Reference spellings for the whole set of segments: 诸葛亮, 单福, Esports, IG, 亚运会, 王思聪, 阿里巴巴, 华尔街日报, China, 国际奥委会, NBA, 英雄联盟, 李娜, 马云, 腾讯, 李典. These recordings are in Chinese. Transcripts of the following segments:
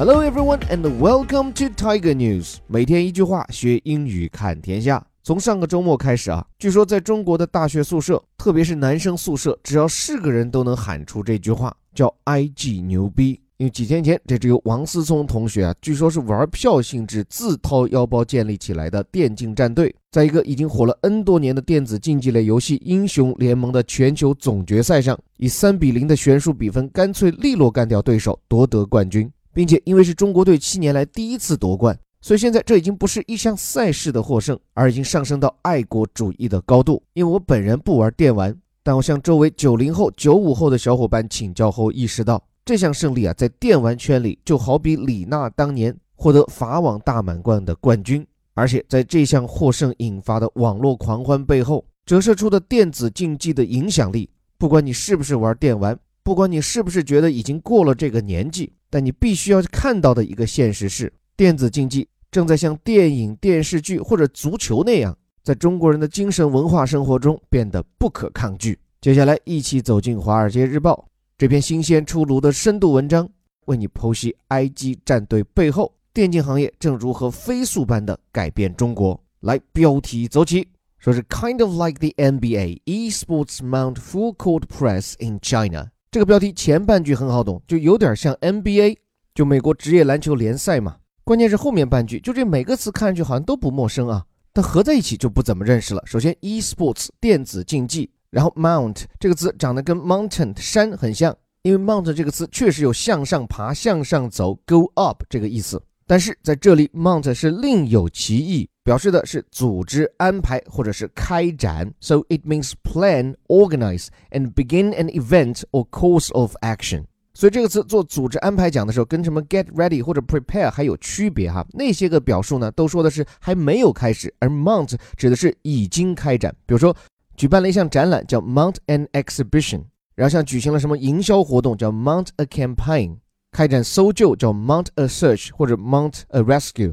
Hello everyone and welcome to Tiger News。 每天一句话，学英语看天下。从上个周末开始啊，据说在中国的大学宿舍，特别是男生宿舍，只要是个人都能喊出这句话，叫 IG 牛逼。因为几天前，这只有王思聪同学啊，据说是玩票性质自掏腰包建立起来的电竞战队，在一个已经火了 N 多年的电子竞技类游戏英雄联盟的全球总决赛上，以3-0的悬殊比分干脆利落干掉对手，夺得冠军。并且因为是中国队7年来第一次夺冠，所以现在这已经不是一项赛事的获胜，而已经上升到爱国主义的高度。因为我本人不玩电玩，但我向周围90后、95后的小伙伴请教后意识到，这项胜利啊，在电玩圈里就好比李娜当年获得法网大满贯的冠军。而且在这项获胜引发的网络狂欢背后，折射出的电子竞技的影响力，不管你是不是玩电玩，不管你是不是觉得已经过了这个年纪，但你必须要看到的一个现实是，电子竞技正在像电影、电视剧或者足球那样，在中国人的精神文化生活中变得不可抗拒。接下来一起走进《华尔街日报》这篇新鲜出炉的深度文章，为你剖析 IG 战队背后电竞行业正如何飞速般的改变中国。来，标题走起，说是 Kind of like the NBA, Esports mount full court press in China。这个标题前半句很好懂，就有点像 NBA， 就美国职业篮球联赛嘛。关键是后面半句，就这每个词看上去好像都不陌生啊，但合在一起就不怎么认识了。首先 Esports 电子竞技，然后 Mount 这个词长得跟 Mountain 山很像，因为 Mount 这个词确实有向上爬、向上走 Go up 这个意思，但是在这里 Mount 是另有其意，表示的是组织、安排或者是开展。 So it means plan, organize and begin an event or course of action。 所以这个词做组织安排讲的时候，跟什么 get ready 或者 prepare 还有区别哈。那些个表述呢，都说的是还没有开始，而 mount 指的是已经开展。比如说举办了一项展览叫 mount an exhibition， 然后像举行了什么营销活动叫 mount a campaign， 开展搜救叫 mount a search 或者 mount a rescue。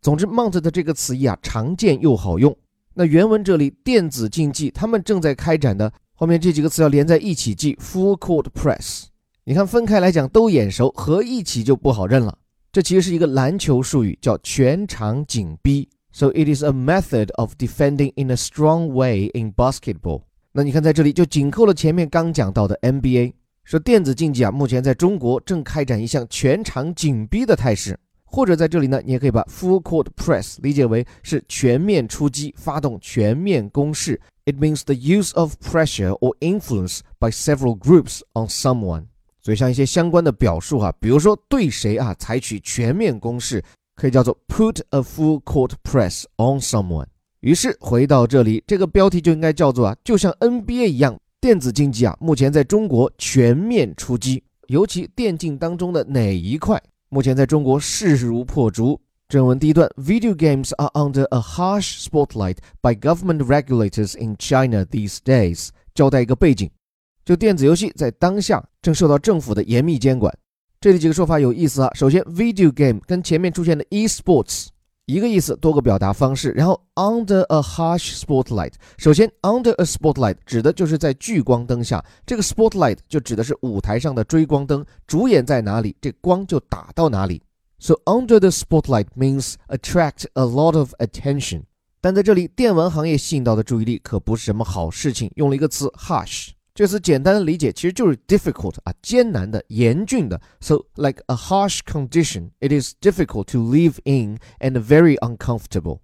总之 mount 的这个词义啊，常见又好用。那原文这里电子竞技他们正在开展的，后面这几个词要连在一起记 full court press， 你看分开来讲都眼熟，合一起就不好认了。这其实是一个篮球术语，叫全场紧逼。 So it is a method of defending in a strong way in basketball。 那你看在这里就紧扣了前面刚讲到的 NBA， 说电子竞技啊，目前在中国正开展一项全场紧逼的态势。或者在这里呢，你也可以把 full court press 理解为是全面出击，发动全面攻势。 It means the use of pressure or influence by several groups on someone。 所以像一些相关的表述啊，比如说对谁啊采取全面攻势，可以叫做 put a full court press on someone。 于是回到这里，这个标题就应该叫做啊，就像 NBA 一样，电子竞技啊目前在中国全面出击，尤其电竞当中的哪一块目前在中国势如破竹。正文第一段 Video games are under a harsh spotlight by government regulators in China these days， 交代一个背景，就电子游戏在当下正受到政府的严密监管。这里几个说法有意思啊。首先 Video game 跟前面出现的 Esports 一个意思，多个表达方式。然后 Under a harsh spotlight， 首先 Under a spotlight 指的就是在聚光灯下，这个 spotlight 就指的是舞台上的追光灯，主演在哪里，这光就打到哪里。 So under the spotlight means attract a lot of attention。 但在这里电玩行业吸引到的注意力可不是什么好事情，用了一个词 harsh， 这词简单的理解其实就是 difficult 啊，艰难的、严峻的。 So like a harsh condition, it is difficult to live in and very uncomfortable。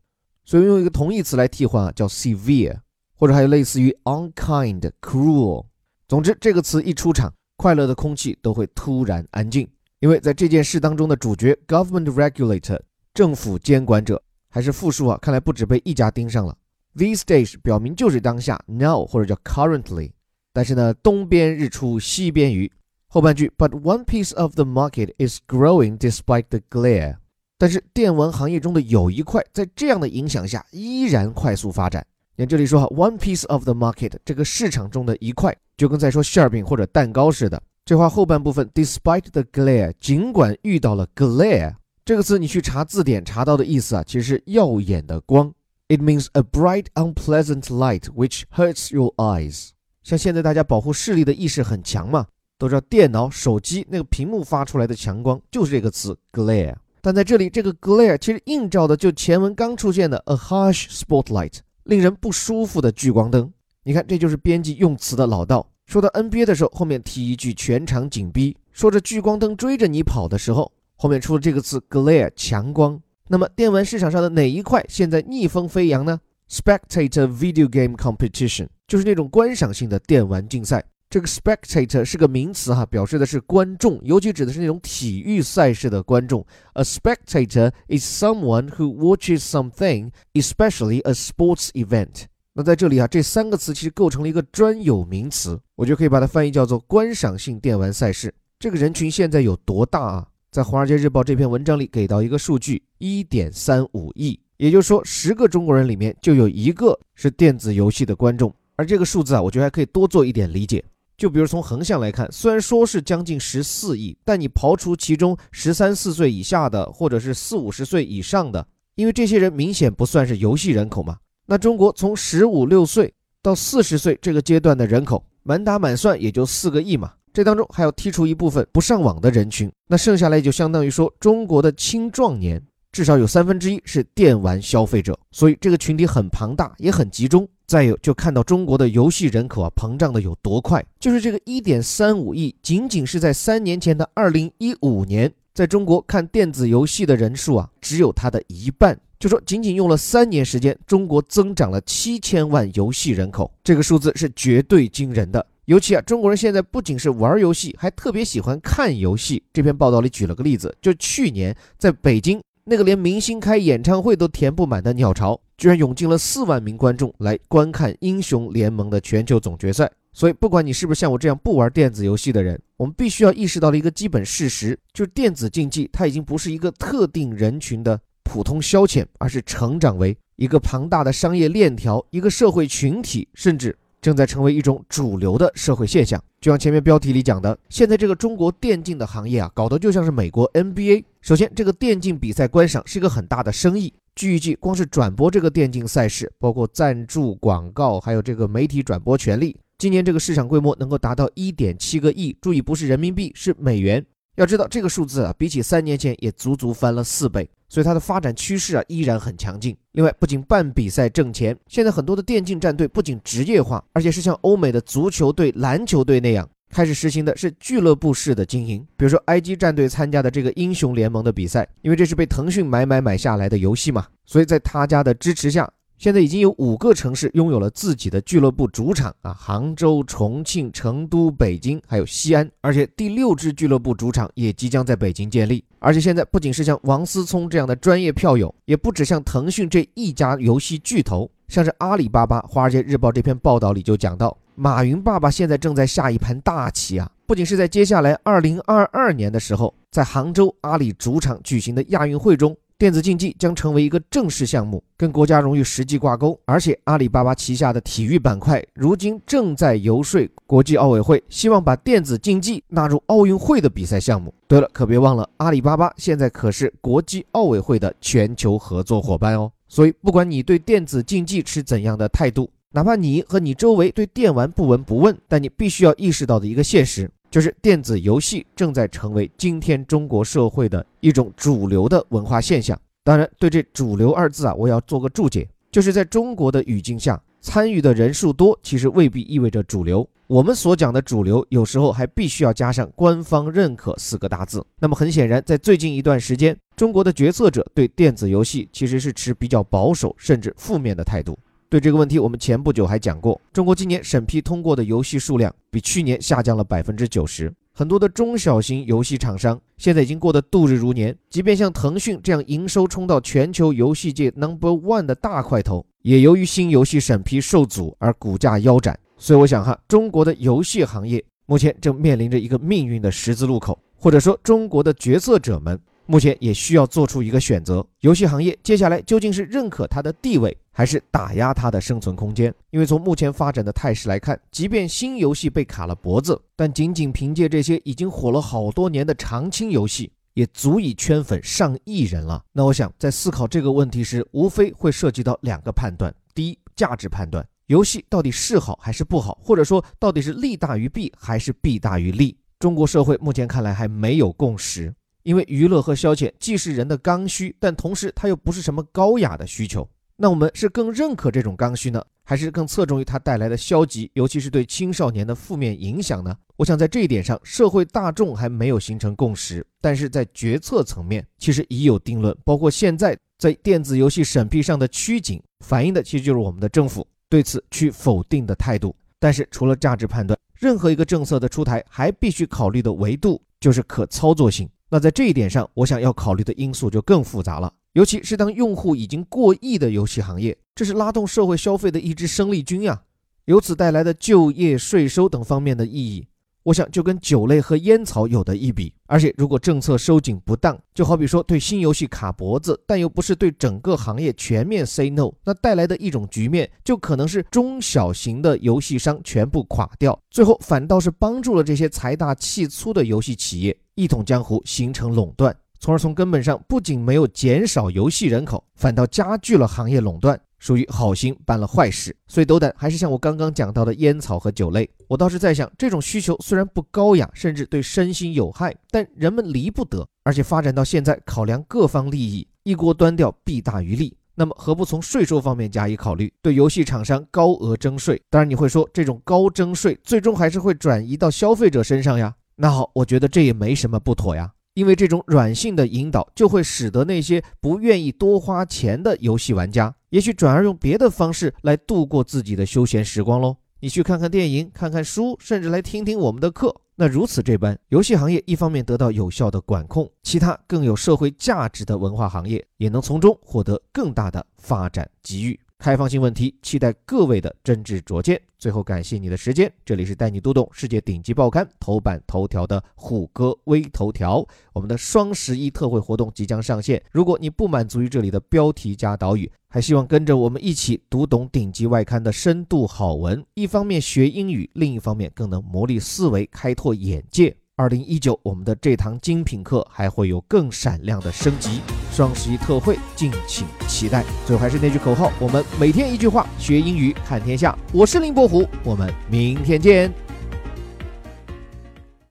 所以用一个同义词来替换啊，叫 severe， 或者还有类似于 unkind, cruel。 总之这个词一出场，快乐的空气都会突然安静。因为在这件事当中的主角 government regulator 政府监管者还是复数啊，看来不只被一家盯上了。 These days 表明就是当下 now 或者叫 currently。但是呢，东边日出西边雨，后半句 But one piece of the market is growing despite the glare， 但是电玩行业中的有一块在这样的影响下依然快速发展。你看这里说 one piece of the market， 这个市场中的一块，就跟在说馅饼或者蛋糕似的。这话后半部分 despite the glare， 尽管遇到了 glare， 这个词你去查字典查到的意思啊，其实是耀眼的光。 It means a bright unpleasant light which hurts your eyes。像现在大家保护视力的意识很强嘛，都知道电脑、手机那个屏幕发出来的强光就是这个词 glare。但在这里，这个 glare 其实映照的就前文刚出现的 a harsh spotlight， 令人不舒服的聚光灯。你看，这就是编辑用词的老道。说到 NBA 的时候，后面提一句全场紧逼；说着聚光灯追着你跑的时候，后面出了这个词 glare 强光。那么电玩市场上的哪一块现在逆风飞扬呢？ Spectator Video Game Competition， 就是那种观赏性的电玩竞赛。这个 spectator 是个名词哈，表示的是观众，尤其指的是那种体育赛事的观众。 A spectator is someone who watches something, especially a sports event。 那在这里啊，这三个词其实构成了一个专有名词，我就可以把它翻译叫做观赏性电玩赛事。这个人群现在有多大啊？在《华尔街日报》这篇文章里给到一个数据， 1.35 亿，也就是说10个中国人里面就有1个是电子游戏的观众。而这个数字啊，我觉得还可以多做一点理解。就比如从横向来看，虽然说是将近14亿，但你刨除其中13、14岁以下的，或者是40、50岁以上的，因为这些人明显不算是游戏人口嘛。那中国从15、16岁到40岁这个阶段的人口，满打满算也就4个亿嘛。这当中还要剔除一部分不上网的人群，那剩下来就相当于说，中国的青壮年至少有1/3是电玩消费者，所以这个群体很庞大，也很集中。再有就看到中国的游戏人口啊膨胀的有多快，就是这个 1.35 亿，仅是在3年前的2015年，在中国看电子游戏的人数啊只有它的1半，就说仅用了3年时间，中国增长了7000万游戏人口，这个数字是绝对惊人的。尤其啊，中国人现在不仅是玩游戏，还特别喜欢看游戏。这篇报道里举了个例子，就去年在北京那个连明星开演唱会都填不满的鸟巢，居然涌进了4万名观众来观看英雄联盟的全球总决赛。所以不管你是不是像我这样不玩电子游戏的人，我们必须要意识到了一个基本事实，就是电子竞技它已经不是一个特定人群的普通消遣，而是成长为一个庞大的商业链条，一个社会群体，甚至正在成为一种主流的社会现象。就像前面标题里讲的，现在这个中国电竞的行业啊，搞得就像是美国 NBA。 首先这个电竞比赛观赏是一个很大的生意，据预计光是转播这个电竞赛事，包括赞助、广告，还有这个媒体转播权利，今年这个市场规模能够达到 1.7 个亿，注意不是人民币，是美元。要知道这个数字啊，比起3年前也足足翻了4倍，所以它的发展趋势啊依然很强劲。另外不仅办比赛挣钱，现在很多的电竞战队不仅职业化，而且是像欧美的足球队、篮球队那样，开始实行的是俱乐部式的经营。比如说 IG 战队参加的这个英雄联盟的比赛，因为这是被腾讯买下来的游戏嘛，所以在他家的支持下，现在已经有5个城市拥有了自己的俱乐部主场啊，杭州、重庆、成都、北京还有西安，而且第6支俱乐部主场也即将在北京建立。而且现在不仅是像王思聪这样的专业票友，也不止像腾讯这一家游戏巨头，像是阿里巴巴，《华尔街日报》这篇报道里就讲到，马云爸爸现在正在下一盘大棋啊，不仅是在接下来2022年的时候，在杭州阿里主场举行的亚运会中，电子竞技将成为一个正式项目，跟国家荣誉实际挂钩。而且阿里巴巴旗下的体育板块如今正在游说国际奥委会，希望把电子竞技纳入奥运会的比赛项目。对了，可别忘了，阿里巴巴现在可是国际奥委会的全球合作伙伴哦。所以不管你对电子竞技持怎样的态度，哪怕你和你周围对电玩不闻不问，但你必须要意识到的一个现实，就是电子游戏正在成为今天中国社会的一种主流的文化现象。当然，对这主流二字啊，我要做个注解，就是在中国的语境下，参与的人数多其实未必意味着主流，我们所讲的主流有时候还必须要加上官方认可4个大字。那么很显然，在最近一段时间，中国的决策者对电子游戏其实是持比较保守甚至负面的态度。对这个问题，我们前不久还讲过，中国今年审批通过的游戏数量比去年下降了 90%， 很多的中小型游戏厂商现在已经过得度日如年，即便像腾讯这样营收冲到全球游戏界 No.1 的大块头，也由于新游戏审批受阻而股价腰斩。所以我想哈，中国的游戏行业目前正面临着一个命运的十字路口，或者说中国的决策者们目前也需要做出一个选择，游戏行业接下来究竟是认可它的地位，还是打压它的生存空间。因为从目前发展的态势来看，即便新游戏被卡了脖子，但仅凭借这些已经火了好多年的常青游戏，也足以圈粉上亿人了。那我想在思考这个问题时，无非会涉及到2个判断。第一，价值判断，游戏到底是好还是不好，或者说到底是利大于弊还是弊大于利。中国社会目前看来还没有共识，因为娱乐和消遣既是人的刚需，但同时它又不是什么高雅的需求。那我们是更认可这种刚需呢，还是更侧重于它带来的消极，尤其是对青少年的负面影响呢？我想在这一点上，社会大众还没有形成共识，但是在决策层面其实已有定论，包括现在在电子游戏审批上的趋紧，反映的其实就是我们的政府对此去否定的态度。但是除了价值判断，任何一个政策的出台还必须考虑的维度就是可操作性。那在这一点上，我想要考虑的因素就更复杂了，尤其是当用户已经过亿的游戏行业，这是拉动社会消费的一支生力军啊，由此带来的就业、税收等方面的意义，我想就跟酒类和烟草有的一比。而且如果政策收紧不当，就好比说对新游戏卡脖子，但又不是对整个行业全面 say no， 那带来的一种局面就可能是中小型的游戏商全部垮掉，最后反倒是帮助了这些财大气粗的游戏企业一统江湖，形成垄断，从而从根本上不仅没有减少游戏人口，反倒加剧了行业垄断，属于好心办了坏事。所以斗胆还是像我刚刚讲到的烟草和酒类，我倒是在想，这种需求虽然不高雅，甚至对身心有害，但人们离不得，而且发展到现在，考量各方利益，一锅端掉弊大于利，那么何不从税收方面加以考虑，对游戏厂商高额征税。当然你会说，这种高征税最终还是会转移到消费者身上呀，那好，我觉得这也没什么不妥呀，因为这种软性的引导就会使得那些不愿意多花钱的游戏玩家，也许转而用别的方式来度过自己的休闲时光咯。你去看看电影，看看书，甚至来听听我们的课。那如此这般，游戏行业一方面得到有效的管控，其他更有社会价值的文化行业也能从中获得更大的发展机遇。开放性问题，期待各位的真知灼见。最后感谢你的时间，这里是带你读懂世界顶级报刊头版头条的虎哥微头条。我们的双11特惠活动即将上线，如果你不满足于这里的标题加导语，还希望跟着我们一起读懂顶级外刊的深度好文，一方面学英语，另一方面更能磨砺思维，开拓眼界。2019我们的这堂精品课还会有更闪亮的升级，双11特惠敬请期待。最后还是那句口号，我们每天一句话，学英语看天下。我是林伯虎，我们明天见。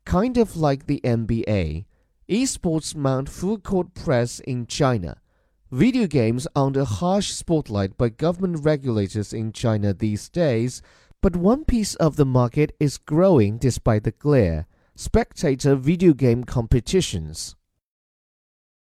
Kind of like the NBA, esports mount full court press in China. Video games are under harsh spotlight by government regulators in China these days, but one piece of the market is growing despite the glare: spectator video game competitions.